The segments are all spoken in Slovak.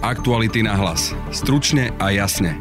Aktuality na hlas. Stručne a jasne.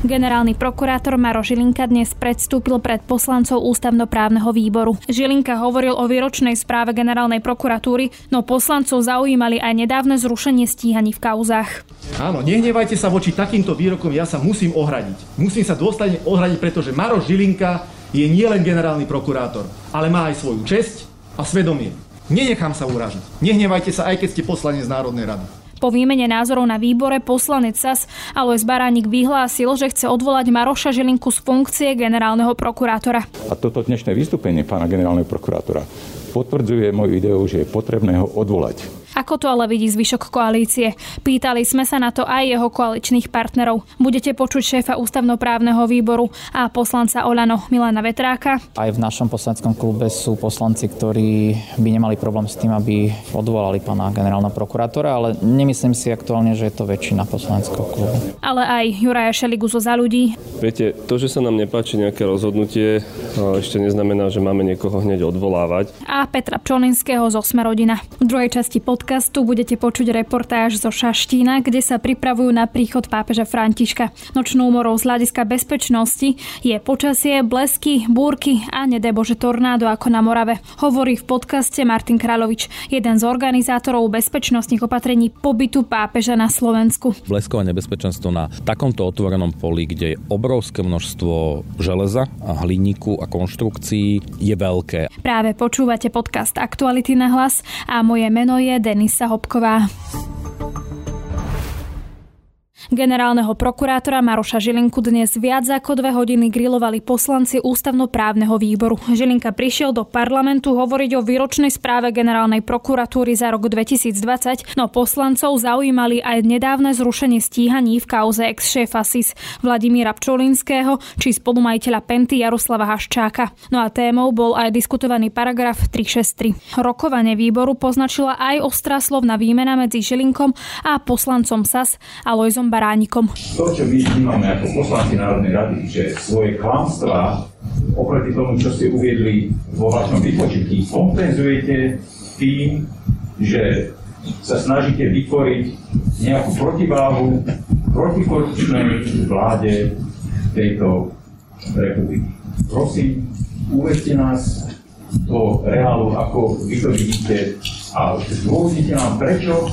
Generálny prokurátor Maroš Žilinka dnes predstúpil pred poslancov ústavnoprávneho výboru. Žilinka hovoril o výročnej správe generálnej prokuratúry, no poslancov zaujímali aj nedávne zrušenie stíhaní v kauzách. Áno, nehnevajte sa voči takýmto výrokom, ja sa musím ohradiť. Musím sa dôsledne ohradiť, pretože Maroš Žilinka je nielen generálny prokurátor, ale má aj svoju česť a svedomie. Nenechám sa uražiť. Nehnevajte sa, aj keď ste poslanec Národnej rady. Po výmene názorov na výbore poslanec SAS Alojz Baránik vyhlásil, že chce odvolať Maroša Žilinku z funkcie generálneho prokurátora. A toto dnešné vystúpenie pána generálneho prokurátora potvrdzuje moju ideu, že je potrebné ho odvolať. Ako to ale vidí zvyšok koalície? Pýtali sme sa na to aj jeho koaličných partnerov. Budete počuť šéfa ústavnoprávneho výboru a poslanca Oľano Milana Vetráka. Aj v našom poslaneckom klube sú poslanci, ktorí by nemali problém s tým, aby odvolali pána generálneho prokurátora, ale myslím si aktuálne, že je to väčšina poslaneckého klubu. Ale aj Juraja Šeligu zo Za ľudí. Viete, to, že sa nám nepáči nejaké rozhodnutie, ešte neznamená, že máme niekoho hneď odvolávať. A Petra Pčolinského zo Sme rodina. V druhej časti podcastu budete počuť reportáž zo Šaštína, kde sa pripravujú na príchod pápeža Františka. Nočnou morou z hľadiska bezpečnosti je počasie, blesky, búrky a nedebože tornádo ako na Morave. Hovorí v podcaste Martin Královič, jeden z organizátorov bezpečnostných opatrení pobytu pápeža na Slovensku. Bleskové nebezpečenstvo na takomto otvorenom poli, kde je obrovské množstvo železa a hliníku a konštrukcií, je veľké. Práve počúvate podcast Aktuality na hlas a moje meno je Denisa Hopková. Generálneho prokurátora Maroša Žilinku dnes viac ako 2 hodiny grilovali poslanci ústavnoprávneho výboru. Žilinka prišiel do parlamentu hovoriť o výročnej správe generálnej prokuratúry za rok 2020, no poslancov zaujímali aj nedávne zrušenie stíhaní v kauze ex-šéfa SIS Vladimíra Pčolinského či spolumajiteľa Penty Jaroslava Haščáka. No a témou bol aj diskutovaný paragraf 363. Rokovanie výboru poznačila aj ostrá slovná výmena medzi Žilinkom a poslancom SAS Alojzom Baránikom. To, čo my vnímame ako poslanci Národnej rady, že svoje klamstvá oproti tomu, čo ste uviedli vo vašom výpočutí, kompenzujete tým, že sa snažíte vytvoriť nejakú protiváhu protikorupčnej vláde tejto republiky. Prosím, uvedte nás do reálu, ako vy to vidíte a dôvodnite nám, prečo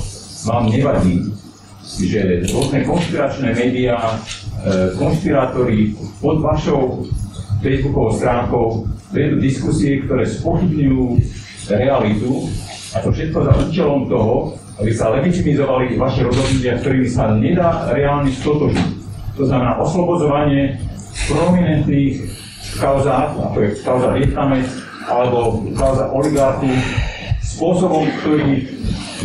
vám nevadí, že rôzne konšpiračné médiá, konšpirátori pod vašou facebookovou stránkou vedú diskusie, ktoré spochybňujú realitu, a to všetko za účelom toho, aby sa legitimizovali vaše rozhodnutia, ktorými sa nedá reálne stotožiť. To znamená oslobodzovanie prominentných kauzách, ako je kauza Vietnamec alebo kauza oligarchu, spôsobom, ktorý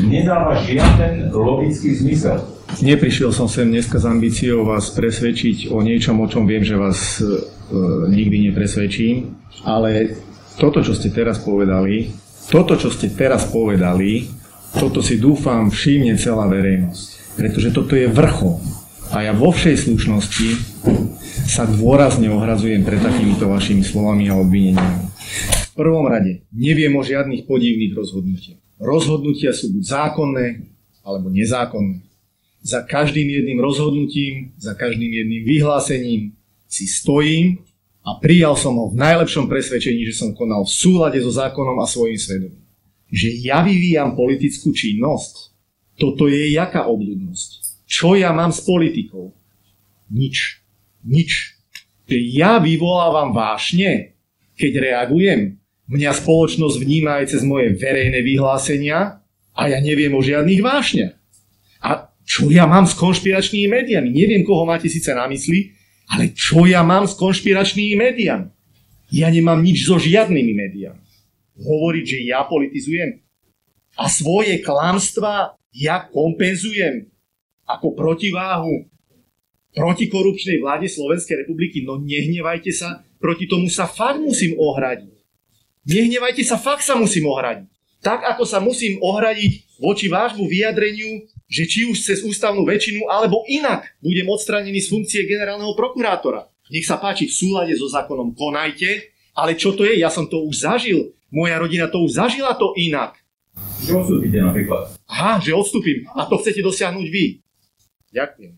nedáva žiaden logický zmysel. Neprišiel som sem dneska s ambíciou vás presvedčiť o niečom, o čom viem, že vás nikdy nepresvedčím, ale toto, čo ste teraz povedali, toto si dúfam všimne celá verejnosť, pretože toto je vrchol. A ja vo všej slušnosti sa dôrazne ohradzujem pred takýmito vašimi slovami a obvineniami. V prvom rade neviem o žiadnych podivných rozhodnutiach. Rozhodnutia sú buď zákonné, alebo nezákonné. Za každým jedným rozhodnutím, za každým jedným vyhlásením si stojím a prijal som ho v najlepšom presvedčení, že som konal v súlade so zákonom a svojím svedomím. Že ja vyvíjam politickú činnosť, toto je jaká obľudnosť. Čo ja mám s politikou? Nič. Nič. Že ja vyvolávam vášne, keď reagujem. Mňa spoločnosť vníma aj cez moje verejné vyhlásenia a ja neviem o žiadnych vášniach. A čo ja mám s konšpiračnými médiami? Neviem, koho máte síce na mysli, ale čo ja mám s konšpiračnými médiami? Ja nemám nič so žiadnymi médiami. Hovoriť, že ja politizujem a svoje klamstvá ja kompenzujem ako protiváhu protikorupčnej vláde Slovenskej republiky, no nehnevajte sa, proti tomu sa fakt musím ohradiť. Nehnevajte sa, fakt sa musím ohradiť. Tak, ako sa musím ohradiť voči vášmu vyjadreniu, že či už cez ústavnú väčšinu, alebo inak budem odstranený z funkcie generálneho prokurátora. Nech sa páči, v súlade so zákonom konajte, ale čo to je? Ja som to už zažil. Moja rodina to už zažila to inak. Čo sú vidie napríklad? A Aha, že odstúpim. A to chcete dosiahnuť vy. Ďakujem.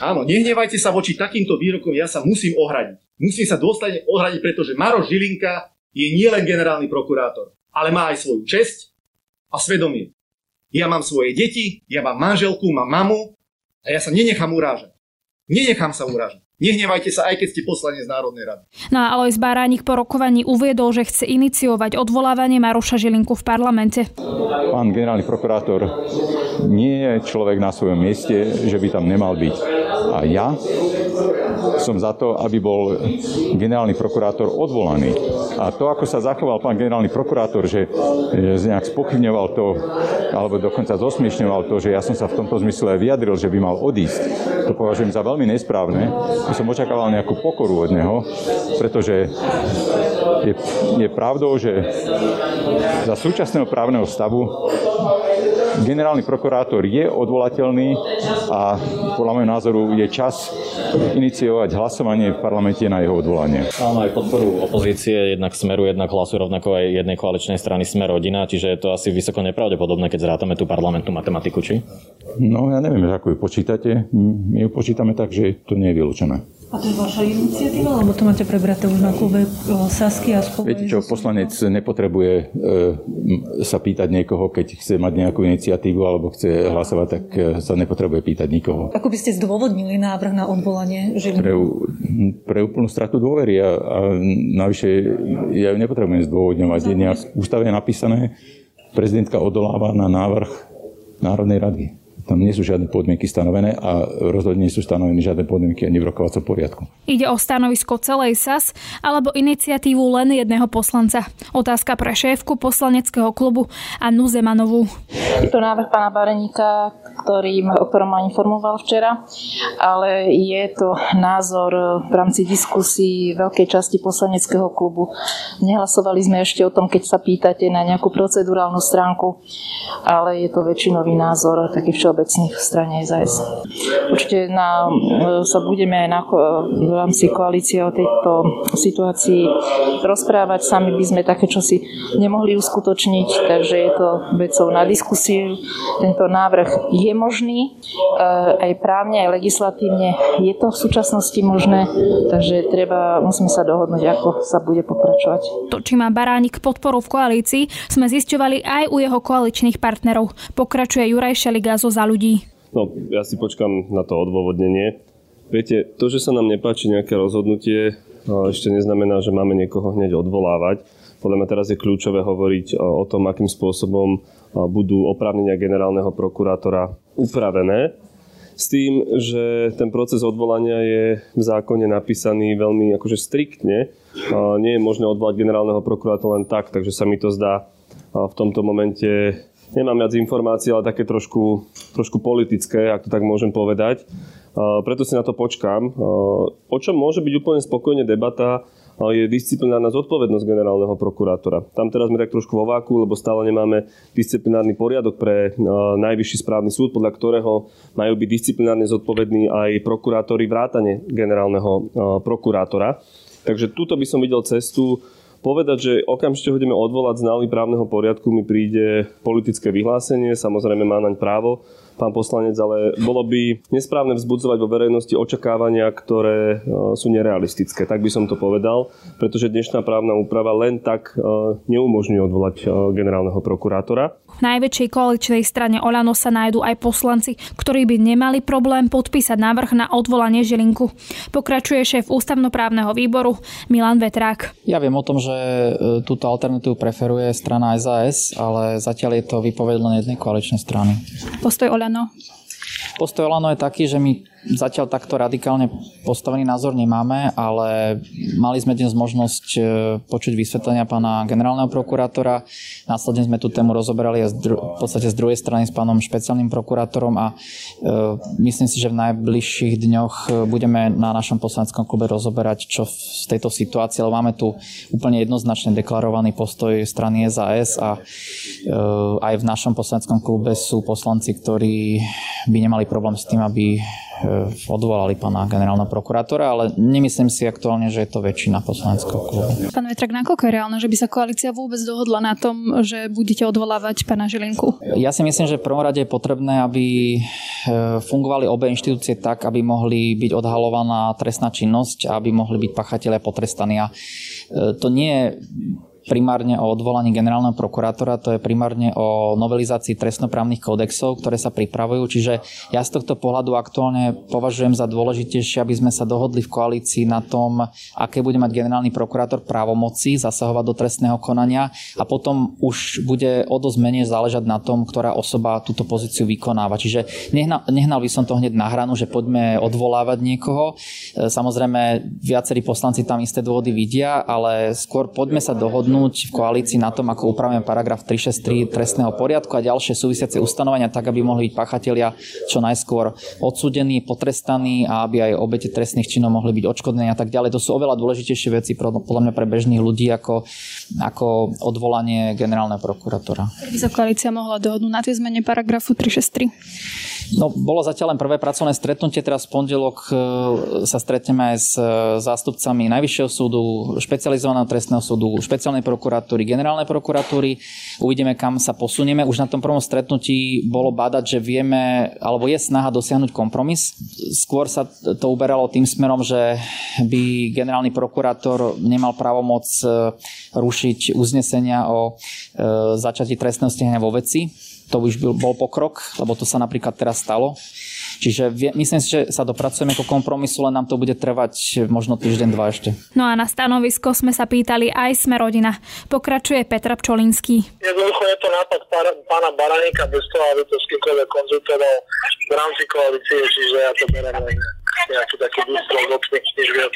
Áno, nehnevajte sa voči takýmto výrokom, ja sa musím ohradiť. Musím sa dôsledne ohradiť, pretože Maroš Žilinka je nielen generálny prokurátor, ale má aj svoju česť a svedomie. Ja mám svoje deti, ja mám manželku, mám mamu a ja sa nenechám urážať. Nenechám sa urážať. Nehnevajte sa, aj keď ste poslanec Národnej rady. No a Alojz Baránik po rokovaní uviedol, že chce iniciovať odvolávanie Maroša Žilinku v parlamente. Pán generálny prokurátor nie je človek na svojom mieste, že by tam nemal byť. A ja som za to, aby bol generálny prokurátor odvolaný. A to, ako sa zachoval pán generálny prokurátor, že nejak spochybňoval to, alebo dokonca zosmiešňoval to, že ja som sa v tomto zmysle vyjadril, že by mal odísť, to považujem za veľmi nesprávne. Som očakával nejakú pokoru od neho, pretože je pravdou, že za súčasného právneho stavu generálny prokurátor je odvolateľný a podľa môjho názoru je čas iniciovať hlasovanie v parlamente na jeho odvolanie. Áno, aj podporu opozície, jednak Smeru, jednak Hlasu, rovnako aj jednej koaličnej strany Sme rodina, čiže je to asi vysoko nepravdepodobné, keď zrátame tú parlamentnú matematiku, či? No, ja neviem, ako ju počítate. My ju počítame tak, že to nie je vylúčené. A to je vaša iniciatíva, alebo to máte prebraté už na klube Sasky a spolu? Viete čo, poslanec nepotrebuje sa pýtať niekoho, keď chce mať nejakú iniciatívu alebo chce hlasovať, tak sa nepotrebuje pýtať nikoho. Ako by ste zdôvodnili návrh na odvolanie Žilinku? Pre úplnú stratu dôvery a navyše ja ju nepotrebujem zdôvodňovať. Je nejak v ústave napísané, prezidentka odoláva na návrh Národnej rady. Tam nie sú žiadne podmienky stanovené a rozhodne nie sú stanovené žiadne podmienky ani v rokovacom poriadku. Ide o stanovisko celej SAS alebo iniciatívu len jedného poslanca. Otázka pre šéfku poslaneckého klubu Anu Zemanovú. Je to návrh pána Baránika, o ktorom ma informoval včera, ale je to názor v rámci diskusí veľkej časti poslaneckého klubu. Nehlasovali sme ešte o tom, keď sa pýtate na nejakú procedurálnu stránku, ale je to väčšinový názor, taký všeobecný v strane SIS. Určite sa budeme v rámci koalície o tejto situácii rozprávať. Sami by sme také čosi nemohli uskutočniť, takže je to vecou na diskusiu. Tento návrh je možný, aj právne, aj legislatívne je to v súčasnosti možné, takže musíme sa dohodnúť, ako sa bude pokračovať. To, či má Baránik podporu v koalícii, sme zisťovali aj u jeho koaličných partnerov. Pokračuje Juraj Šeliga zo Za ľudí. No, ja si počkám na to odôvodnenie. Viete, to, že sa nám nepáči nejaké rozhodnutie, ešte neznamená, že máme niekoho hneď odvolávať. Podľa mňa teraz je kľúčové hovoriť o tom, akým spôsobom budú oprávnenia generálneho prokurátora upravené. S tým, že ten proces odvolania je v zákone napísaný veľmi striktne. Nie je možné odvolať generálneho prokurátora len tak, takže sa mi to zdá v tomto momente... Nemám viac informácií, ale také trošku politické, ak to tak môžem povedať. Preto si na to počkám. O čom môže byť úplne spokojne debata, je disciplinárna zodpovednosť generálneho prokurátora. Tam teraz sme tak trošku vo váku, lebo stále nemáme disciplinárny poriadok pre najvyšší správny súd, podľa ktorého majú byť disciplinárne zodpovední aj prokurátori vrátane generálneho prokurátora. Takže tuto by som videl cestu. Povedať, že okamžite ho ideme odvolať znalý právneho poriadku, mi príde politické vyhlásenie, samozrejme má naň právo pán poslanec, ale bolo by nesprávne vzbudzovať vo verejnosti očakávania, ktoré sú nerealistické. Tak by som to povedal, pretože dnešná právna úprava len tak neumožňuje odvolať generálneho prokurátora. V najväčšej koaličnej strane Oľano sa nájdú aj poslanci, ktorí by nemali problém podpísať návrh na odvolanie Žilinku. Pokračuje šéf ústavnoprávneho výboru Milan Vetrák. Ja viem o tom, že túto alternatívu preferuje strana SAS, ale zatiaľ je to výpoveď len jednej koaličnej strany. Postoj Oľano? Postoj Oľano je taký, že my zatiaľ takto radikálne postavený názor nemáme, ale mali sme dnes možnosť počuť vysvetlenia pána generálneho prokurátora. Následne sme tú tému rozoberali a v podstate z druhej strany s pánom špeciálnym prokurátorom a myslím si, že v najbližších dňoch budeme na našom poslaneckom klube rozoberať, čo z tejto situácie, lebo máme tu úplne jednoznačne deklarovaný postoj strany SAS a aj v našom poslaneckom klube sú poslanci, ktorí by nemali problém s tým, aby odvolali pána generálna prokurátora, ale nemyslím si aktuálne, že je to väčšina poslaneckého klubu. Pán Vetrák, nakoľko je reálne, že by sa koalícia vôbec dohodla na tom, že budete odvolávať pána Žilinku? Ja si myslím, že v prvom rade je potrebné, aby fungovali obe inštitúcie tak, aby mohli byť odhalovaná trestná činnosť a aby mohli byť pachatelia potrestaní. A to nie je primárne o odvolaní generálneho prokurátora, to je primárne o novelizácii trestnoprávnych kódexov, ktoré sa pripravujú. Čiže ja z tohto pohľadu aktuálne považujem za dôležitejšie, aby sme sa dohodli v koalícii na tom, aké bude mať generálny prokurátor právomoci zasahovať do trestného konania a potom už bude o dosť menej záležať na tom, ktorá osoba túto pozíciu vykonáva. Čiže nehnal by som to hneď na hranu, že poďme odvolávať niekoho. Samozrejme, viacerí poslanci tam isté dôvody vidia, ale skôr poďme sa dohodnúť v koalícii na tom, ako upravíme paragraf 363 trestného poriadku a ďalšie súvisiace ustanovenia, tak aby mohli byť pachatelia čo najskôr odsúdení, potrestaní a aby aj obete trestných činov mohli byť odškodnení a tak ďalej. To sú oveľa dôležitejšie veci podľa mňa pre bežných ľudí ako odvolanie generálneho prokurátora. By sa koalícia mohla dohodnúť na tej zmene paragrafu 363? No, bolo zatiaľ len prvé pracovné stretnutie, teraz v pondelok sa stretneme aj s zástupcami Najvyššieho súdu, špecializovaného trestného súdu, špeciálnej prokuratúry, generálnej prokuratúry. Uvidíme, kam sa posunieme. Už na tom prvom stretnutí bolo bádať, že vieme, alebo je snaha dosiahnuť kompromis. Skôr sa to uberalo tým smerom, že by generálny prokurátor nemal právomoc rušiť uznesenia o začatí trestného stíhania vo veci. To už bol pokrok, lebo to sa napríklad teraz stalo. Čiže myslím si, že sa dopracujeme k kompromisu, len nám to bude trvať možno týždeň, dva ešte. No a na stanovisko sme sa pýtali aj Sme rodina. Pokračuje Petra Pčolinský. Jednoducho je to nápad pána Baránika bez toho, aby to s kýmkoľvek konzultoval v rámci koalície, čiže ja to beriem nejaký taký výstroj z občných knižviac.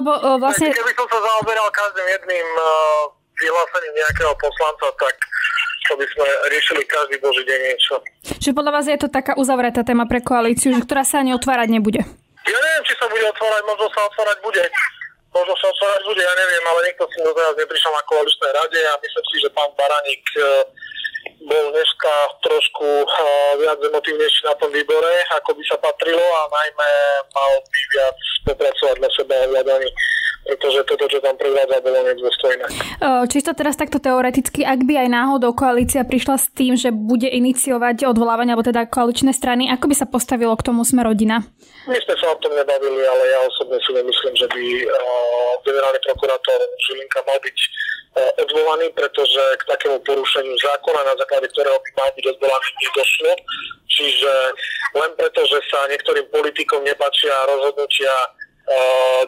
Lebo vlastne... Keby som sa zaoberal každým jedným vyhlásením nejakého poslanca, tak to by sme riešili každý boží deň niečo. Čiže podľa vás je to taká uzavretá téma pre koalíciu, že ktorá sa ani otvárať nebude? Ja neviem, či sa bude otvárať, možno sa otvárať bude, ja neviem, ale nikto si do teraz neprišiel na koaličnej rade a myslím si, že pán Baránik bol dneska trošku viac emotívnejší na tom výbore, ako by sa patrilo a najmä mal by viac popracovať na sebe a hľadaní, pretože toto, čo tam prevádza, bolo nedôstojné. Čisto teraz takto teoreticky, ak by aj náhodou koalícia prišla s tým, že bude iniciovať odvolávanie, alebo teda koaličné strany, ako by sa postavilo k tomu Sme rodina? My sme sa o tom nebavili, ale ja osobne si nemyslím, že by generálny prokurátor Žilinka mal byť odvolaný, pretože k takému porušeniu zákona, na základe ktorého by mal byť odvolaný, nedošlo. Čiže len preto, že sa niektorým politikom nepáčia rozhodnutia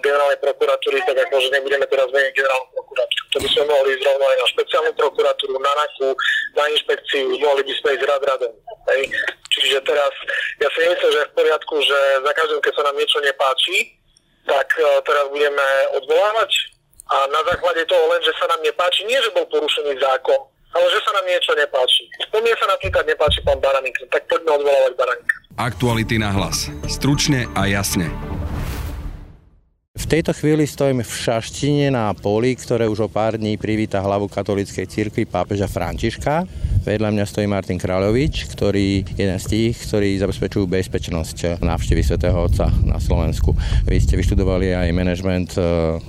generálnej prokuratúry, tak akože nebudeme teraz meniť generálnu prokuratúru. To by sme mohli ísť rovno aj na špeciálnu prokuratúru, na NAKU, na inšpekciu, mohli by sme ísť radom. Čiže teraz, ja si nemyslím, že je v poriadku, že za každým, keď sa nám niečo nepáči, tak teraz budeme odvolávať a na základe toho len, že sa nám nepáči, nie že bol porušený zákon, ale že sa nám niečo nepáči. Mne sa napríklad nepáči pán Baránik, tak poďme odvolávať Baránika. Aktuality na hlas. Stručne a jasne. V tejto chvíli stojím v Šaštíne na poli, ktoré už o pár dní privíta hlavu katolíckej cirkvi pápeža Františka. Vedľa mňa stojí Martin Královič, ktorý je jeden z tých, ktorí zabezpečujú bezpečnosť návštevy svätého Otca na Slovensku. Vy ste vyštudovali aj manažment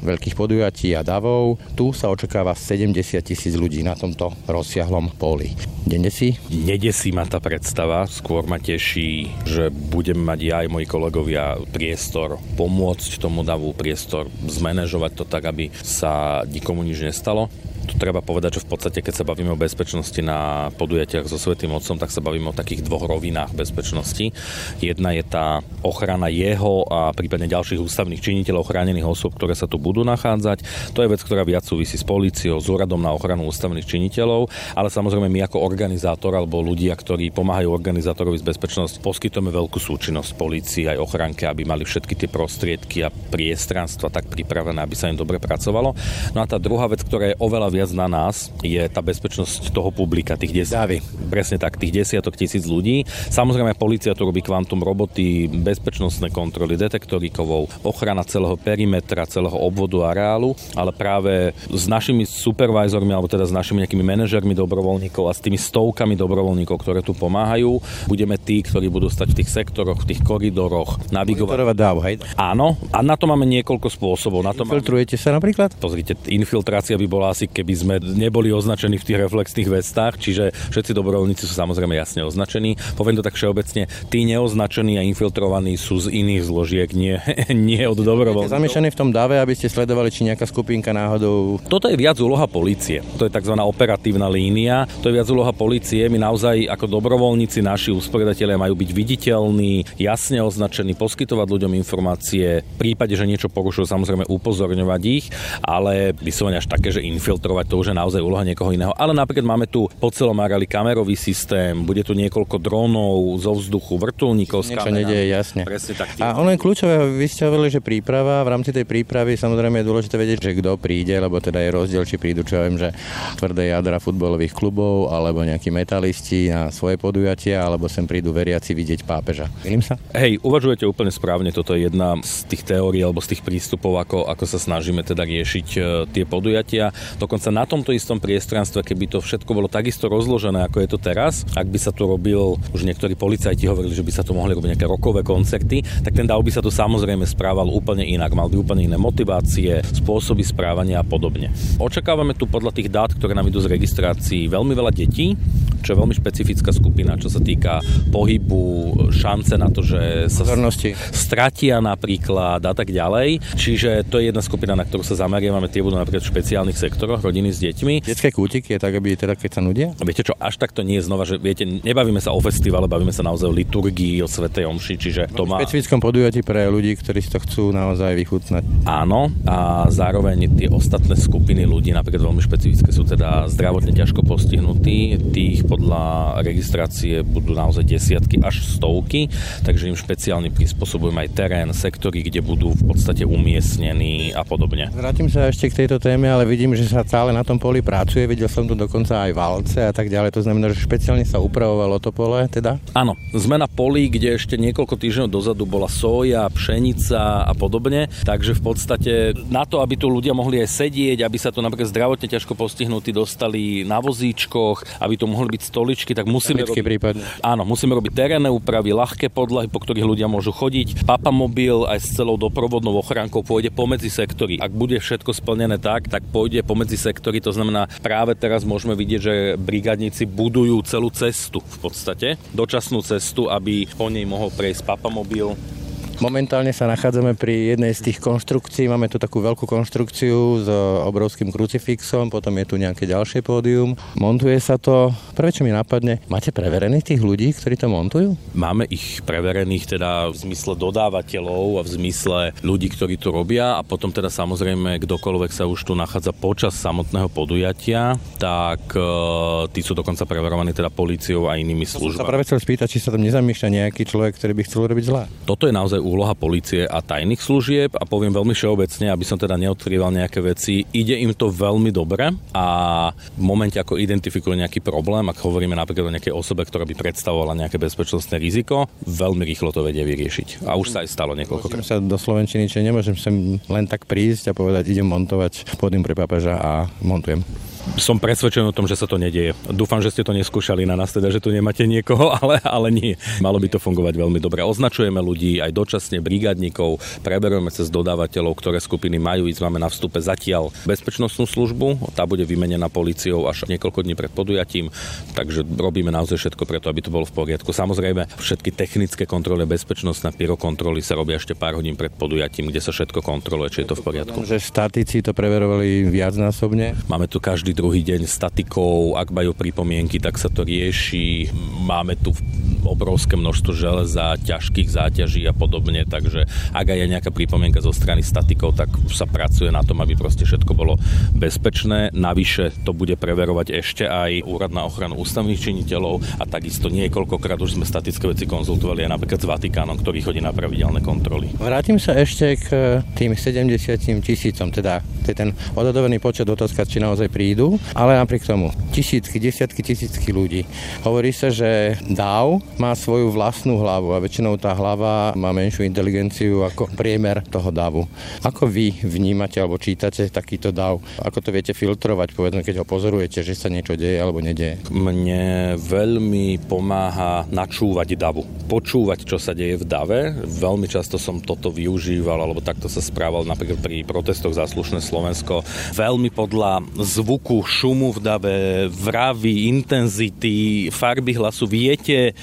veľkých podujatí a davov. Tu sa očakáva 70,000 ľudí na tomto rozsiahlom poli. Nedesí? Nedesí ma tá predstava. Skôr ma teší, že budem mať ja aj moji kolegovia priestor pomôcť tomu davu, priestor zmanéžovať to tak, aby sa nikomu nič nestalo. Tu treba povedať, že v podstate, keď sa bavíme o bezpečnosti na podujatiach so Svätým Otcom, tak sa bavíme o takých dvoch rovinách bezpečnosti. Jedna je tá ochrana jeho a prípadne ďalších ústavných činiteľov, chránených osôb, ktoré sa tu budú nachádzať. To je vec, ktorá viac súvisí s políciou, s úradom na ochranu ústavných činiteľov, ale samozrejme my ako organizátor alebo ľudia, ktorí pomáhajú organizátorovi z bezpečnosti, poskytujeme veľkú súčinnosť polícii aj ochránke, aby mali všetky tie prostriedky a priestranstva tak pripravené, aby sa im dobre pracovalo. No a tá druhá vec, ktorá je oveľa viac na nás je tá bezpečnosť toho publika, tých 10. Presne tak, tých 10 000 ľudí. Samozrejme polícia to robí kvantum roboty, bezpečnostné kontroly, detektory kovov, ochrana celého perimetra, celého obvodu areálu, ale práve s našimi supervisormi alebo teda s našimi nejakými manažermi dobrovoľníkov a s tými stovkami dobrovoľníkov, ktoré tu pomáhajú, budeme tí, ktorí budú stať v tých sektoroch, v tých koridoroch, navigovať. Áno, a na to máme niekoľko spôsobov. Infiltrujete sa napríklad? Pozrite, infiltrácia by bola asi, keby sme neboli označení v tých reflexných vestách, čiže všetci dobrovoľníci sú samozrejme jasne označení. Poviem to tak všeobecne, tí neoznačení a infiltrovaní sú z iných zložiek, nie od dobrovoľníkov. Zamiešaní v tom dáve, aby ste sledovali, či nejaká skupinka náhodou. Toto je viac úloha polície. To je tzv. Operatívna línia. To je viac úloha polície. My naozaj ako dobrovoľníci, naši usporiadatelia majú byť viditeľní, jasne označení, poskytovať ľuďom informácie, v prípade, že niečo porušujú, samozrejme upozorňovať ich, ale vyslovene až také, že infiltrovať, to už je naozaj úloha niekoho iného. Ale napríklad máme tu po celom areáli kamerový systém, bude tu niekoľko dronov zo vzduchu, vrtuľníkov z kamerami. Niečo nedieje, jasne. Presne tak. A ono je kľúčové, vy ste hovorili, že príprava, v rámci tej prípravy samozrejme je dôležité vedieť, že kto príde, lebo teda je rozdiel, či prídu, čo viem, že tvrdé jadra futbalových klubov alebo nejakí metalisti na svoje podujatia, alebo sem prídu veriaci vidieť pápeža. Milím sa? Hej, uvažujete úplne správne, toto je jedna z tých teórií alebo z tých prístupov, ako sa snažíme teda riešiť tie podujatia. Dokonca na tomto istom priestranstve, keby to všetko bolo takisto rozložené, ako je to teraz, ak by sa tu robil, už niektorí policajti hovorili, že by sa tu mohli robiť nejaké rokové koncerty, tak ten dav by sa tu samozrejme správal úplne inak, mal by úplne iné motivácie, spôsoby správania a podobne. Očakávame tu podľa tých dát, ktoré nám idú z registrácií, veľmi veľa detí, čo je veľmi špecifická skupina, čo sa týka pohybu, šance na to, že sa stratia napríklad a tak ďalej. Čiže to je jedna skupina, na ktorú sa zameriavame, tie budú napríklad v špeciálnych sektoroch, rodiny s deťmi. Detské kútiky je tak, aby teda keď sa nudia? Viete čo, až tak to nie je znova, že viete, nebavíme sa o festivale, bavíme sa naozaj o liturgii, o svätej omši, čiže to má špecifickom podujatí pre ľudí, ktorí si to chcú naozaj vychutnať. Áno, a zároveň tie ostatné skupiny ľudí, napríklad veľmi špecifické, sú teda zdravotne ťažko postihnutí, tých podľa registrácie budú naozaj desiatky až stovky, takže im špeciálne prispôsobujeme aj terén, sektory, kde budú v podstate umiestnení a podobne. Vrátim sa ešte k tejto téme, ale vidím, že sa stále na tom poli pracuje. Videl som tu dokonca aj valce a tak ďalej. To znamená, že špeciálne sa upravovalo to pole, teda? Áno, sme na poli, kde ešte niekoľko týždňov dozadu bola soja, pšenica a podobne, takže v podstate na to, aby tu ľudia mohli aj sedieť, aby sa to napríklad zdravotne ťažko postihnutí dostali na vozíčkoch, aby to mohli byť stoličky, tak musíme robiť terénne úpravy, ľahké podlahy, po ktorých ľudia môžu chodiť. Papamobil aj s celou doprovodnou ochránkou pôjde pomedzi sektory. Ak bude všetko splnené tak pôjde pomedzi sektory, to znamená, práve teraz môžeme vidieť, že brigádnici budujú celú cestu v podstate, dočasnú cestu, aby po nej mohol prejsť papamobil. Momentálne sa nachádzame pri jednej z tých konštrukcií. Máme tu takú veľkú konštrukciu s obrovským krucifixom, potom je tu nejaké ďalšie pódium. Montuje sa to. Prvé, čo mi napadne, máte preverených tých ľudí, ktorí to montujú? Máme ich preverených teda v zmysle dodávateľov a v zmysle ľudí, ktorí to robia, a potom teda samozrejme kdokoľvek sa už tu nachádza počas samotného podujatia, tak tí sú dokonca preverovaní teda políciou a inými službami. Som sa práve chcel spýtať, či sa tam nezamýšľa nejaký človek, ktorý by chcel robiť zlá. Toto je naozaj úloha polície a tajných služieb, a poviem veľmi všeobecne, aby som teda neodkrýval nejaké veci, ide im to veľmi dobre, a v momente, ako identifikujú nejaký problém, ak hovoríme napríklad o nejakej osobe, ktorá by predstavovala nejaké bezpečnostné riziko, veľmi rýchlo to vedie vyriešiť. A už sa aj stalo niekoľkokrát. Sa do slovenčiny, čiže nemôžem sem len tak prísť a povedať, idem montovať pódium pre pápeža a montujem. Som presvedčený o tom, že sa to nedieje. Dúfam, že ste to neskúšali na nás, teda že tu nemáte niekoho, ale nie. Malo by to fungovať veľmi dobre. Označujeme ľudí aj dočasne, brigádnikov, preberujeme cez dodávateľov, ktoré skupiny majú ísť. Máme na vstupe zatiaľ bezpečnostnú službu, tá bude vymenená políciou až niekoľko dní pred podujatím, takže robíme naozaj všetko preto, aby to bolo v poriadku. Samozrejme, všetky technické kontroly, bezpečnostné pyrokontroly sa robia ešte pár hodín pred podujatím, kde sa všetko kontroluje, či je to v poriadku. Že statici to preverovali viacnásobne. Máme tu každý druhý deň statikou, ak majú pripomienky, tak sa to rieši. Máme tu obrovské množstvo železa, ťažkých záťaží a podobne, takže ak aj je nejaká pripomienka zo strany statikov, tak sa pracuje na tom, aby proste všetko bolo bezpečné. Navyše to bude preverovať ešte aj Úrad na ochranu ústavných činiteľov, a takisto niekoľkokrát už sme statické veci konzultovali aj napríklad s Vatikánom, ktorý chodí na pravidelné kontroly. Vrátim sa ešte k tým 70 000, teda ten odhadovaný počet otázka, či naozaj prídu. covidu, ale napriek tomu tisícky, desiatky tisícky ľudí. Hovorí sa, že dáv má svoju vlastnú hlavu a väčšinou tá hlava má menšiu inteligenciu ako priemer toho davu. Ako vy vnímate alebo čítate takýto dav? Ako to viete filtrovať, povedzme, keď ho pozorujete, že sa niečo deje alebo nedeje? Mne veľmi pomáha načúvať davu. Počúvať, čo sa deje v dave. Veľmi často som toto využíval alebo takto sa správal napríklad pri protestoch za slušné Slovensko. Veľmi podľa zvuku, šumu v dave, vravy, intenzity, farby hlasu viete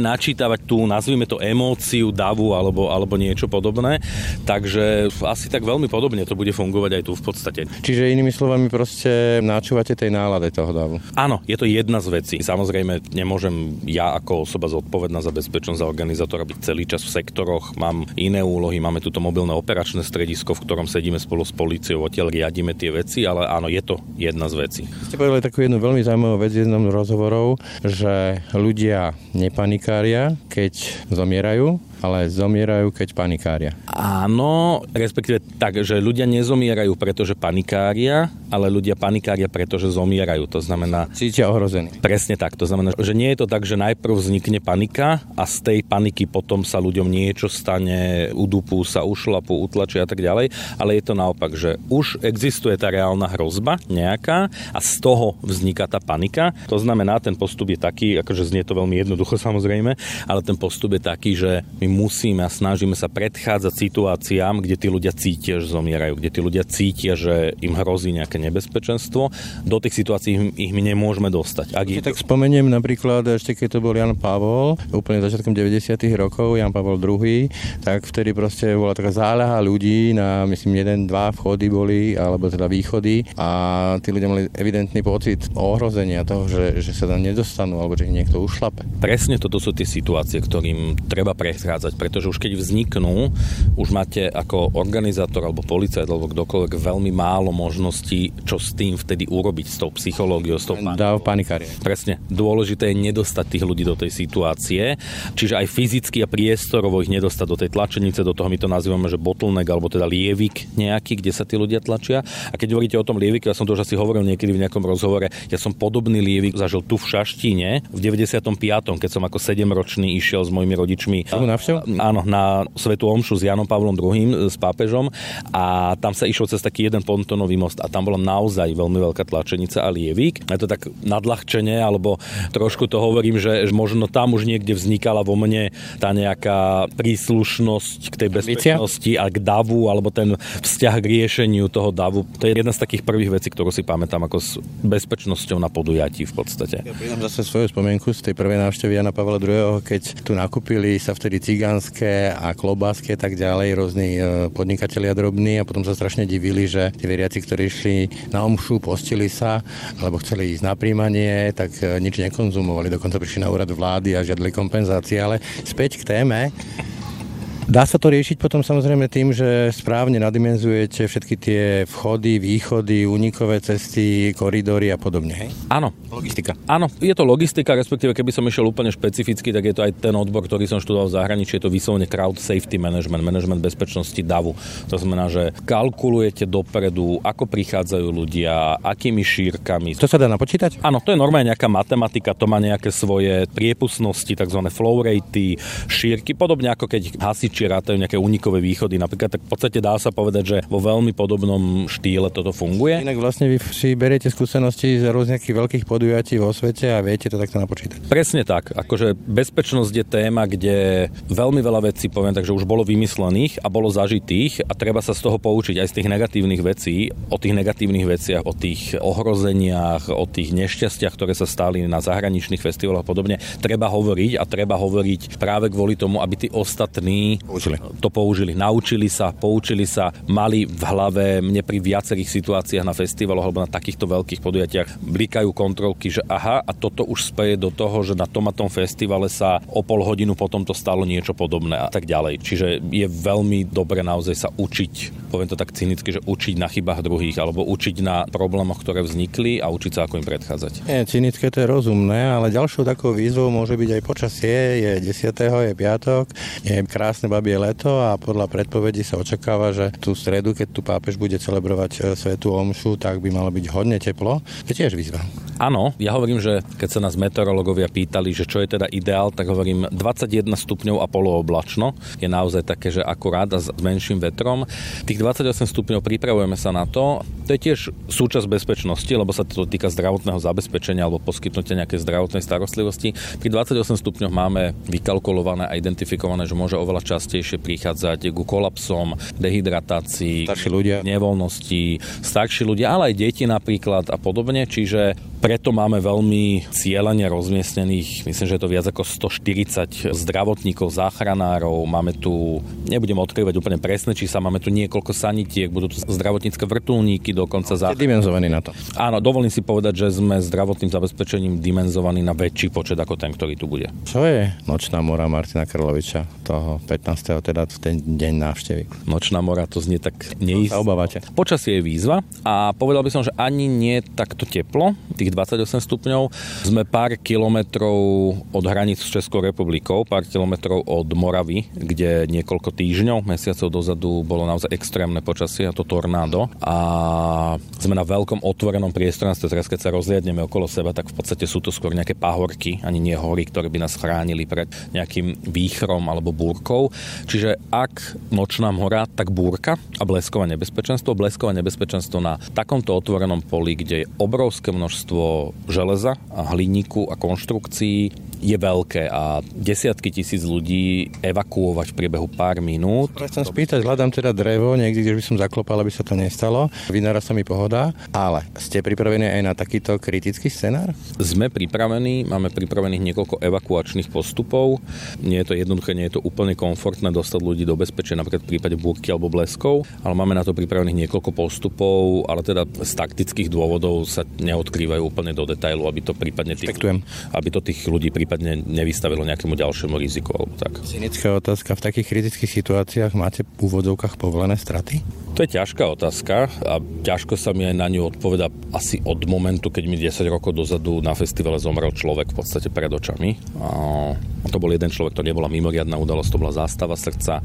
načítavať tú, nazvime to, emóciu davu alebo niečo podobné. Takže asi tak veľmi podobne to bude fungovať aj tu v podstate. Čiže inými slovami proste načúvate tej nálade toho davu. Áno, je to jedna z vecí. Samozrejme, nemôžem ja ako osoba zodpovedná za bezpečnosť a organizátora byť celý čas v sektoroch. Mám iné úlohy, máme tuto mobilné operačné stredisko, v ktorom sedíme spolu s políciou, odtiaľ riadíme tie veci, ale áno, je to jedna z vecí. Ste povedali takú jednu veľmi zaujímavú vec v jednom z rozhovorov, že ľudia nepanikária, keď zomierajú, ale zomierajú, keď panikária. Áno, respektíve tak, že ľudia nezomierajú, pretože panikária, ale ľudia panikária, pretože zomierajú. To znamená... Cítia ohrození. Presne tak. To znamená, že nie je to tak, že najprv vznikne panika a z tej paniky potom sa ľuďom niečo stane, udupú sa, ušlapú, utlačia a tak ďalej, ale je to naopak, že už existuje tá reálna hrozba nejaká a z toho vzniká tá panika. To znamená, ten postup je taký, akože znie to veľmi jednoducho samozrejme, ale ten postup je taký, že musíme a snažíme sa predchádzať situáciám, kde tí ľudia cítia, že zomierajú, kde tí ľudia cítia, že im hrozí nejaké nebezpečenstvo. Do tých situácií ich my nemôžeme dostať. Tak spomeniem napríklad, ešte keď to bol Ján Pavol, úplne začiatkom 90. rokov, Ján Pavol II, tak vtedy proste bola taká záľaha ľudí na, myslím, 1-2 vchody boli, alebo teda východy a tí ľudia mali evidentný pocit ohrozenia toho, že sa tam nedostanú, alebo že ich niekto ušlape. Presne toto sú tie situácie, ktorým treba prechádzať. Pretože už keď vzniknú, už máte ako organizátor alebo policajt alebo kdokoľvek veľmi málo možností, čo s tým vtedy urobiť, s tou psychológiou, s tou panikáriou. Presne. Dôležité je nedostať tých ľudí do tej situácie, čiže aj fyzicky a priestorovo ich nedostať do tej tlačenice, do toho my to nazývame, že bottleneck alebo teda lievik nejaký, kde sa tí ľudia tlačia. A keď hovoríte o tom lieviku, ja som to už asi hovoril niekedy v nejakom rozhovore, ja som podobný lievik zažil tu v Šaštíne v 95., keď som ako 7-ročný išiel s mojimi rodičmi. Áno, na svätú omšu s Jánom Pavlom II, s pápežom, a tam sa išlo cez taký jeden pontónový most a tam bola naozaj veľmi veľká tlačenica a lievík. Je to tak nadľahčenie, alebo trošku to hovorím, že možno tam už niekde vznikala vo mne tá nejaká príslušnosť k tej bezpečnosti a k davu, alebo ten vzťah k riešeniu toho davu. To je jedna z takých prvých vecí, ktorú si pamätám ako s bezpečnosťou na podujatí v podstate. Ja pridám zase svoju spomienku z tej prvej návštevy Jana Pavla II, keď tu nakúpili sa vtedy cigánske a klobáske a tak ďalej, rôzni podnikatelia drobní, a potom sa strašne divili, že tí veriaci, ktorí išli na omšu, postili sa, alebo chceli ísť na príjmanie, tak nič nekonzumovali. Dokonca prišli na úrad vlády a žiadali kompenzácie, ale späť k téme. Dá sa to riešiť potom samozrejme tým, že správne nadimenzujete všetky tie vchody, východy, únikové cesty, koridory a podobne. Áno. Logistika. Áno, je to logistika, respektíve keby som išiel úplne špecificky, tak je to aj ten odbor, ktorý som študoval v zahraničí, je to vyslovene crowd safety management, management bezpečnosti davu. To znamená, že kalkulujete dopredu, ako prichádzajú ľudia, akými šírkami. To sa dá napočítať? Áno, to je normálne nejaká matematika, to má nejaké svoje priepustnosti, takzvané flow ratey, šírky, podobne ako keď hasiči či rátajú nejaké únikové východy napríklad, tak v podstate dá sa povedať, že vo veľmi podobnom štýle toto funguje. Inak vlastne vy si beriete skúsenosti z rôznych veľkých podujatí vo svete a viete to takto napočítať. Presne tak. Akože bezpečnosť je téma, kde veľmi veľa vecí, poviem tak, že už bolo vymyslených a bolo zažitých a treba sa z toho poučiť aj z tých negatívnych vecí, o tých negatívnych veciach, o tých ohrozeniach, o tých nešťastiach, ktoré sa stali na zahraničných festivaloch a podobne. Treba hovoriť a treba hovoriť práve kvôli tomu, aby tí ostatní to použili. Naučili sa, poučili sa, mali v hlave, mne pri viacerých situáciách na festivaloch alebo na takýchto veľkých podujatiach blikajú kontrolky, že aha, a toto už speje do toho, že na tom a tom festivale sa o pol hodinu potom to stalo niečo podobné a tak ďalej. Čiže je veľmi dobre naozaj sa učiť, poviem to tak cynicky, že učiť na chybách druhých alebo učiť na problémoch, ktoré vznikli a učiť sa, ako im predchádzať. Nie, cynické to je rozumné, ale ďalšou takou výzvou môže byť aj počasie, je 10. je piatok, je krásne babie leto a podľa predpovedí sa očakáva, že tú stredu, keď tu pápež bude celebrovať svätú omšu, tak by malo byť hodne teplo. To je tiež výzva. Áno, ja hovorím, že keď sa nás meteorológovia pýtali, že čo je teda ideál, tak hovorím 21 stupňov a polooblačno. Je naozaj také, že akurát a s menším vetrom. Tých 28 stupňov pripravujeme sa na to. To je tiež súčasť bezpečnosti, lebo sa to týka zdravotného zabezpečenia alebo poskytnutia nejakej zdravotnej starostlivosti. Pri 28 stupňoch máme vykalkulované a identifikované, že môže oveľa častejšie prichádzať ku kolapsom, dehydratácii, nevoľnosti, starší ľudia, ale aj deti napríklad a podobne, čiže preto máme veľmi cieľene rozmiestnených, myslím, že je to viac ako 140 zdravotníkov, záchranárov. Máme tu, nebudem odkrývať úplne presné čísla, máme tu niekoľko sanitiek, budú tu zdravotnícke vrtuľníky dokonca. Ste dimenzovaní na to. Áno, dovolím si povedať, že sme zdravotným zabezpečením dimenzovaní na väčší počet ako ten, ktorý tu bude. Čo je nočná mora Martina Královiča toho 15. teda v ten deň návštevy? Nočná mora, to znie tak neisto. Počasie je výzva a povedal by som, že ani nie takto teplo. 28 stupňov. Sme pár kilometrov od hraníc s Českou republikou, pár kilometrov od Moravy, kde niekoľko týždňov, mesiacov dozadu bolo naozaj extrémne počasie a to tornádo. A sme na veľkom otvorenom priestranstve. Teraz keď sa rozliadneme okolo seba, tak v podstate sú to skôr nejaké pahorky, ani nie hory, ktoré by nás chránili pred nejakým výchrom alebo búrkou. Čiže ak nočná mora, tak búrka a bleskové nebezpečenstvo. Bleskové nebezpečenstvo na takomto otvorenom poli, kde je obrovské množstvo železa a hliníku a konštrukcií je veľké a desiatky tisíc ľudí evakuovať v priebehu pár minút. Chcem spýtať, hľadám teda drevo niekde, kde by som zaklopal, aby sa to nestalo. Vynára sa mi pohoda, ale ste pripravení aj na takýto kritický scenár? Sme pripravení, máme pripravených niekoľko evakuačných postupov. Nie je to jednoduché, nie je to úplne komfortné dostať ľudí do bezpečia, napríklad v prípade búrky alebo bleskov, ale máme na to pripravených niekoľko postupov, ale teda z taktických dôvodov sa neodkrývajú úplne do detailu, aby to prípadne tých ľudí prípadne nevystavilo nejakému ďalšiemu riziku alebo tak. Cynická otázka, v takých kritických situáciách máte v úvodzovkách povolené straty? To je ťažká otázka a ťažko sa mi aj na ňu odpovedá asi od momentu, keď mi 10 rokov dozadu na festivale zomrel človek v podstate pred očami. To bol jeden človek, to nebola mimoriadna udalosť, to bola zástava srdca.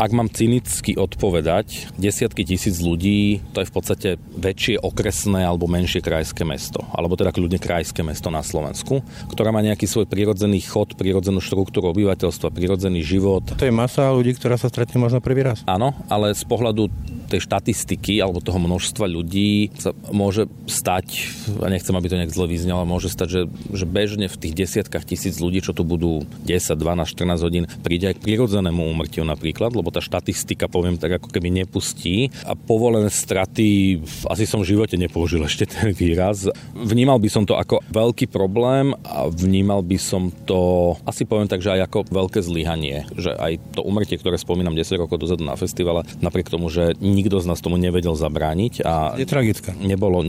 Ak mám cynicky odpovedať, desiatky tisíc ľudí, to je v podstate väčšie okresné alebo menšie krajské mesto, alebo teda kľudne krajské mesto na Slovensku, ktorá má nejaký svoj prirodzený chod, prirodzenú štruktúru obyvateľstva, prirodzený život. To je masa ľudí, ktorá sa stretne možno prvý raz. Áno, ale z pohľadu tej štatistiky alebo toho množstva ľudí sa môže stať, a nechcem, aby to nejak zle vyznelo, môže stať, že bežne v tých desiatkách tisíc ľudí, čo tu budú 10, 12, 14 hodín, príde aj k prirodzenému úmrtiu napríklad, lebo tá štatistika, poviem tak, ako keby nepustí a povolené straty, asi som v živote nepoužil ešte ten výraz. Vnímal by som to ako veľký problém a vnímal by som to, asi poviem tak, že aj ako veľké zlyhanie, že aj to úmrtie, ktoré spomínam 10 rokov dozadu na festivale, napriek tomu, že nikto z nás tomu nevedel zabrániť a je tragické. Nebolo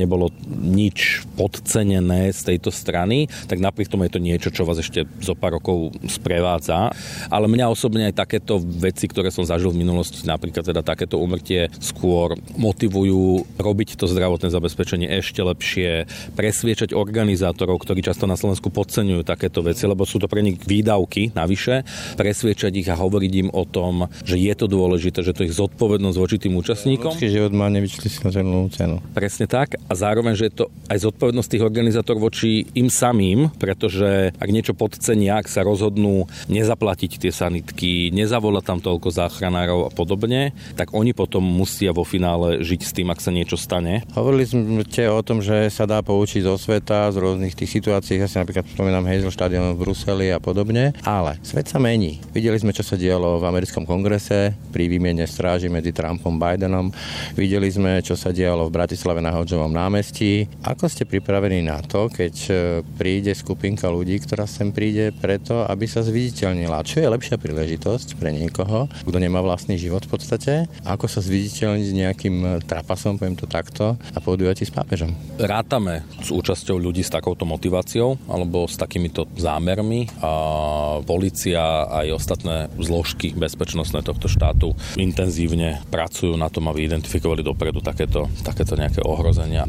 nič podcenené z tejto strany, tak napriek tomu je to niečo, čo vás ešte zo pár rokov sprevádza. Ale mňa osobne aj takéto veci, ktoré som zažil v minulosti, napríklad teda takéto úmrtie, skôr motivujú robiť to zdravotné zabezpečenie ešte lepšie, presviečať organizátorov, ktorí často na Slovensku podceňujú takéto veci, lebo sú to pre nich výdavky navyše, presviečať ich a hovoriť im o tom, že je to dôležité, že to ich zodpovednosť voči tým účastníkom. Ľudský život má nevyčísliteľnú cenu. Presne tak a zároveň, že je to aj zodpovednosť tých organizátorov voči im samým, pretože ak niečo podcenia, ak sa rozhodnú nezaplatiť tie sanitky, nezavolať tam toľko záchranárov a podobne, tak oni potom musia vo finále žiť s tým, ak sa niečo stane. Hovorili ste o tom, že sa dá poučiť zo sveta, z rôznych tých situácií, ja si napríklad spomínam Heysel štadión v Bruseli a podobne, ale svet sa mení. Videli sme, čo sa dialo v americkom kongrese pri výmene stráži medzi Trumpom a Bidenom. Videli sme, čo sa dialo v Bratislave na Hodžovom námestí. Ako ste pripravení na to, keď príde skupinka ľudí, ktorá sem príde preto, aby sa zviditeľnila? Čo je lepšia príležitosť pre niekoho, kto nemá vlastný život v podstate? Ako sa zviditeľniť nejakým trapasom, poviem to takto, a podujatí s pápežom? Rátame s účasťou ľudí s takouto motiváciou alebo s takýmito zámermi. A polícia aj ostatné zložky bezpečnostné tohto štátu intenzívne pracujú na tom, aby identifikovali dopredu takéto nejaké ohrozenia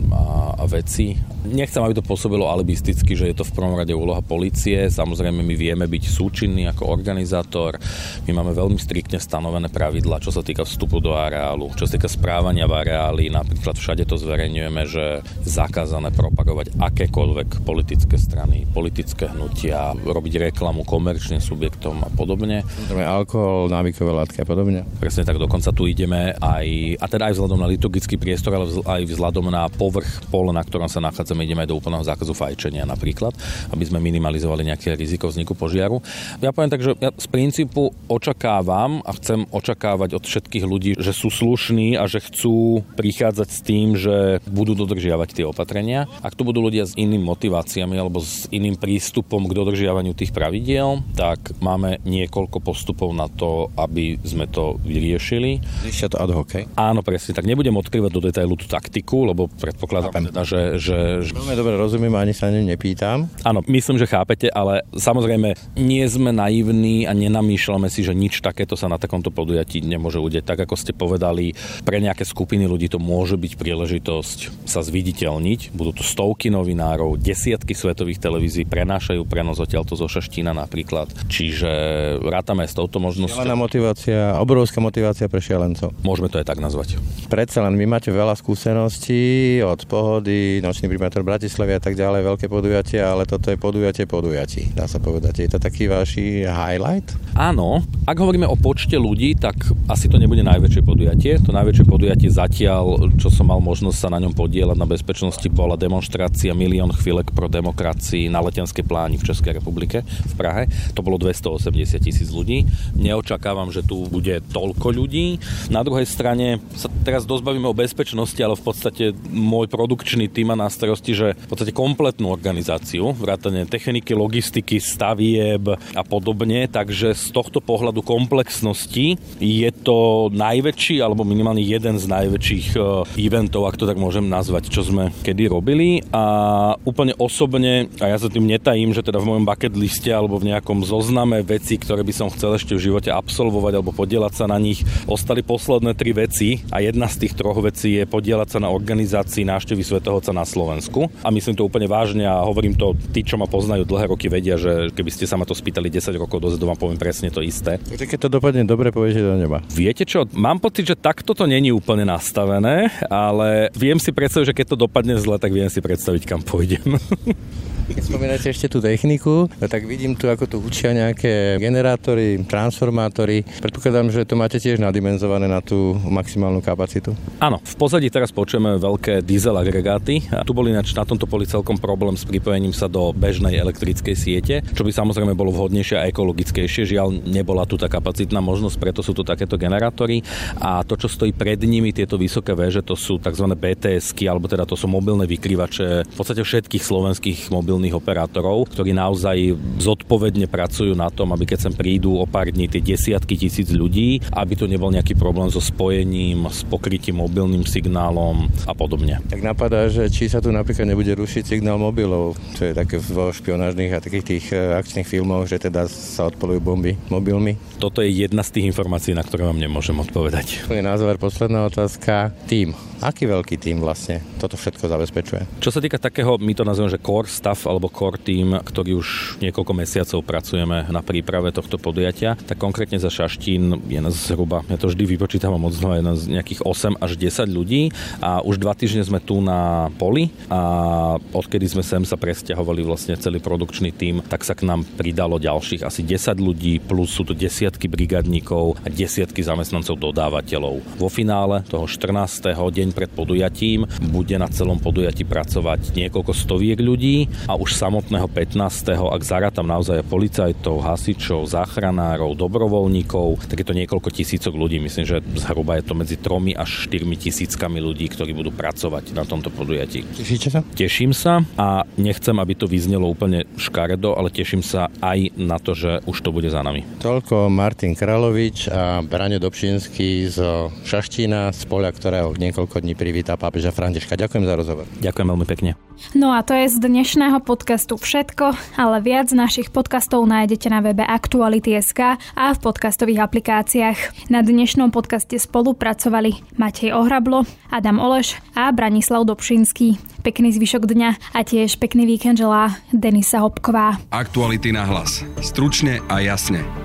a veci. Nechcem, aby to pôsobilo alibisticky, že je to v prvom rade úloha polície. Samozrejme, my vieme byť súčinní ako organizátor. My máme veľmi striktne stanovené pravidlá, čo sa týka vstupu do areálu, čo sa týka správania v areáli. Napríklad všade to zverejňujeme, že je zakázané propagovať akékoľvek politické strany, politické hnutia, robiť reklamu komerčným subjektom a podobne. Alkohol, návykové látky a podobne. Presne tak, dokonca tu ideme aj vzhľadom na liturgický priestor, ale aj vzhľadom na povrch pole, na ktorom sa nachádzame, ideme aj do úplného zákazu fajčenia napríklad, aby sme minimalizovali nejaké riziko vzniku požiaru. Ja poviem tak, že ja z princípu očakávam a chcem očakávať od všetkých ľudí, že sú slušní a že chcú prichádzať s tým, že budú dodržiavať tie opatrenia. Ak tu budú ľudia s inými motiváciami alebo s iným prístupom k dodržiavaniu tých pravidiel, tak máme niekoľko postupov na to, aby sme to vyriešili. Riešia to ad hoc. Áno, presne tak. Nebudem odkrývať do detailu tú taktiku, lebo predpokladám, že... Veľmi dobre rozumiem, ani sa nepýtam. Áno, myslím, že chápete, ale samozrejme nie sme naivní a nenamýšľame si, že nič takéto sa na takomto podujatí nemôže udeť. Tak ako ste povedali, pre nejaké skupiny ľudí to môže byť príležitosť sa zviditeľniť. Budú to stovky novinárov, desiatky svetových televízií prenášajú prenos odtiaľto zo Šaštína napríklad. Čiže rátame s touto možnosťou. Motivácia, obrovská motivácia pre šialencov. Môžeme to aj tak nazvať. Predsa len vy máte veľa skúseností od Pohody, Nočný primátor Bratislavy a tak ďalej, veľké podujatie, ale toto je podujatí, dá sa povedať. Je to taký váš highlight? Áno, ak hovoríme o počte ľudí, tak asi to nebude najväčšie podujatie. To najväčšie podujatie zatiaľ, čo som mal možnosť sa na ňom podieľať na bezpečnosti, bola demonštrácia Milión chvíľek pro demokracii na Letenskej pláni v Českej republike v Prahe. To bolo 280 000 ľudí. Neočakávam, že tu bude toľko ľudí. Na druhej strane sa teraz dosť bavíme o bezpečnosti, ale v podstate môj produkčný tím má na starosti, že v podstate kompletnú organizáciu, vrátane techniky, logistiky, stavieb a podobne, takže z tohto pohľadu komplexnosti je to najväčší, alebo minimálne jeden z najväčších eventov, ak to tak môžem nazvať, čo sme kedy robili. A úplne osobne, a ja sa tým netajím, že teda v mojom bucket liste alebo v nejakom zozname vecí, ktoré by som chcel ešte v živote absolvovať alebo podieľať sa na nich, ostali posledné 3 veci a jedna z tých 3 vecí je podieľať sa na organizácii návštevy Svätého Otca na Slovensku. A myslím to úplne vážne a hovorím to, tí, čo ma poznajú dlhé roky, vedia, že keby ste sa ma to spýtali 10 rokov dozadu, vám poviem presne to isté. Takže keď to dopadne dobre, poviete do neba. Viete čo? Mám pocit, že takto to není úplne nastavené, ale viem si predstaviť, že keď to dopadne zle, tak viem si predstaviť, kam pôjdem. Keď spomínate ešte tú techniku, tak vidím tu, ako tu hučia nejaké generátory, transformátory. Predpokladám, že to máte tiež nadimenzované na tú maximálnu kapacitu. Áno, v pozadí teraz počujeme veľké diesel agregáty. A tu bol ináč na tomto poli celkom problém s pripojením sa do bežnej elektrickej siete, čo by samozrejme bolo vhodnejšie a ekologickejšie. Žiaľ, nebola tu tá kapacitná možnosť, preto sú tu takéto generátory. A to, čo stojí pred nimi, tieto vysoké väže, to sú tzv. BTS-ky, alebo teda to sú mobilné vykrývače v podstate všetkých slovenských mobilných operátorov, ktorí naozaj zodpovedne pracujú na tom, aby keď sem prídu o pár dní tie desiatky tisíc ľudí, aby tu nebol nejaký problém so spojením, s pokrytím mobilným signálom a podobne. Tak napadá, že či sa tu napríklad nebude rušiť signál mobilov, čo je také vo špionážnych a takých tých akčných filmov, že teda sa odpaľujú bomby mobilmi. Toto je jedna z tých informácií, na ktoré vám nemôžem odpovedať. Na záver posledná otázka. Tím. Aký veľký tím vlastne toto všetko zabezpečuje? Čo sa týka takého, my to nazveme, že core staff alebo core tím, ktorý už niekoľko mesiacov pracujeme na príprave tohto podujatia, tak konkrétne za Šaštín je nás zhruba, ja to vždy vypočítam moc znova, je nás nejakých 8 až 10 ľudí a už 2 týždne sme tu na poli a odkedy sme sem sa presťahovali vlastne celý produkčný tím, tak sa k nám pridalo ďalších asi 10 ľudí, plus sú tu desiatky brigádnikov a desiatky zamestnancov dodávateľov. Vo finále toho 14. deň pred podujatím bude na celom podujatí pracovať niekoľko stoviek ľudí a už samotného 15. ak zarátam naozaj policajtov, hasičov, záchranárov, dobrovoľníkov, tak je to niekoľko tisícok ľudí. Myslím, že zhruba je to medzi 3 až 4 tisíckami ľudí, ktorí budú pracovať na tomto podujatí. Tešíte sa? Teším sa a nechcem, aby to vyznelo úplne škaredo, ale teším sa aj na to, že už to bude za nami. Toľko Martin Královič a Braňo Dobšinský z Šaštína, z poľa, ktorého niekoľko dní privíta pápeža Františka. Ďakujem za rozhovor. Ďakujem veľmi pekne. No a to je z dnešného podcastu všetko, ale viac našich podcastov nájdete na webe aktuality.sk a v podcastových aplikáciách. Na dnešnom podcaste spolupracovali Matej Ohrablo, Adam Oleš a Branislav Dobšinský. Pekný zvyšok dňa a tiež pekný víkend želá Denisa Hopková. Aktuality na hlas. Stručne a jasne.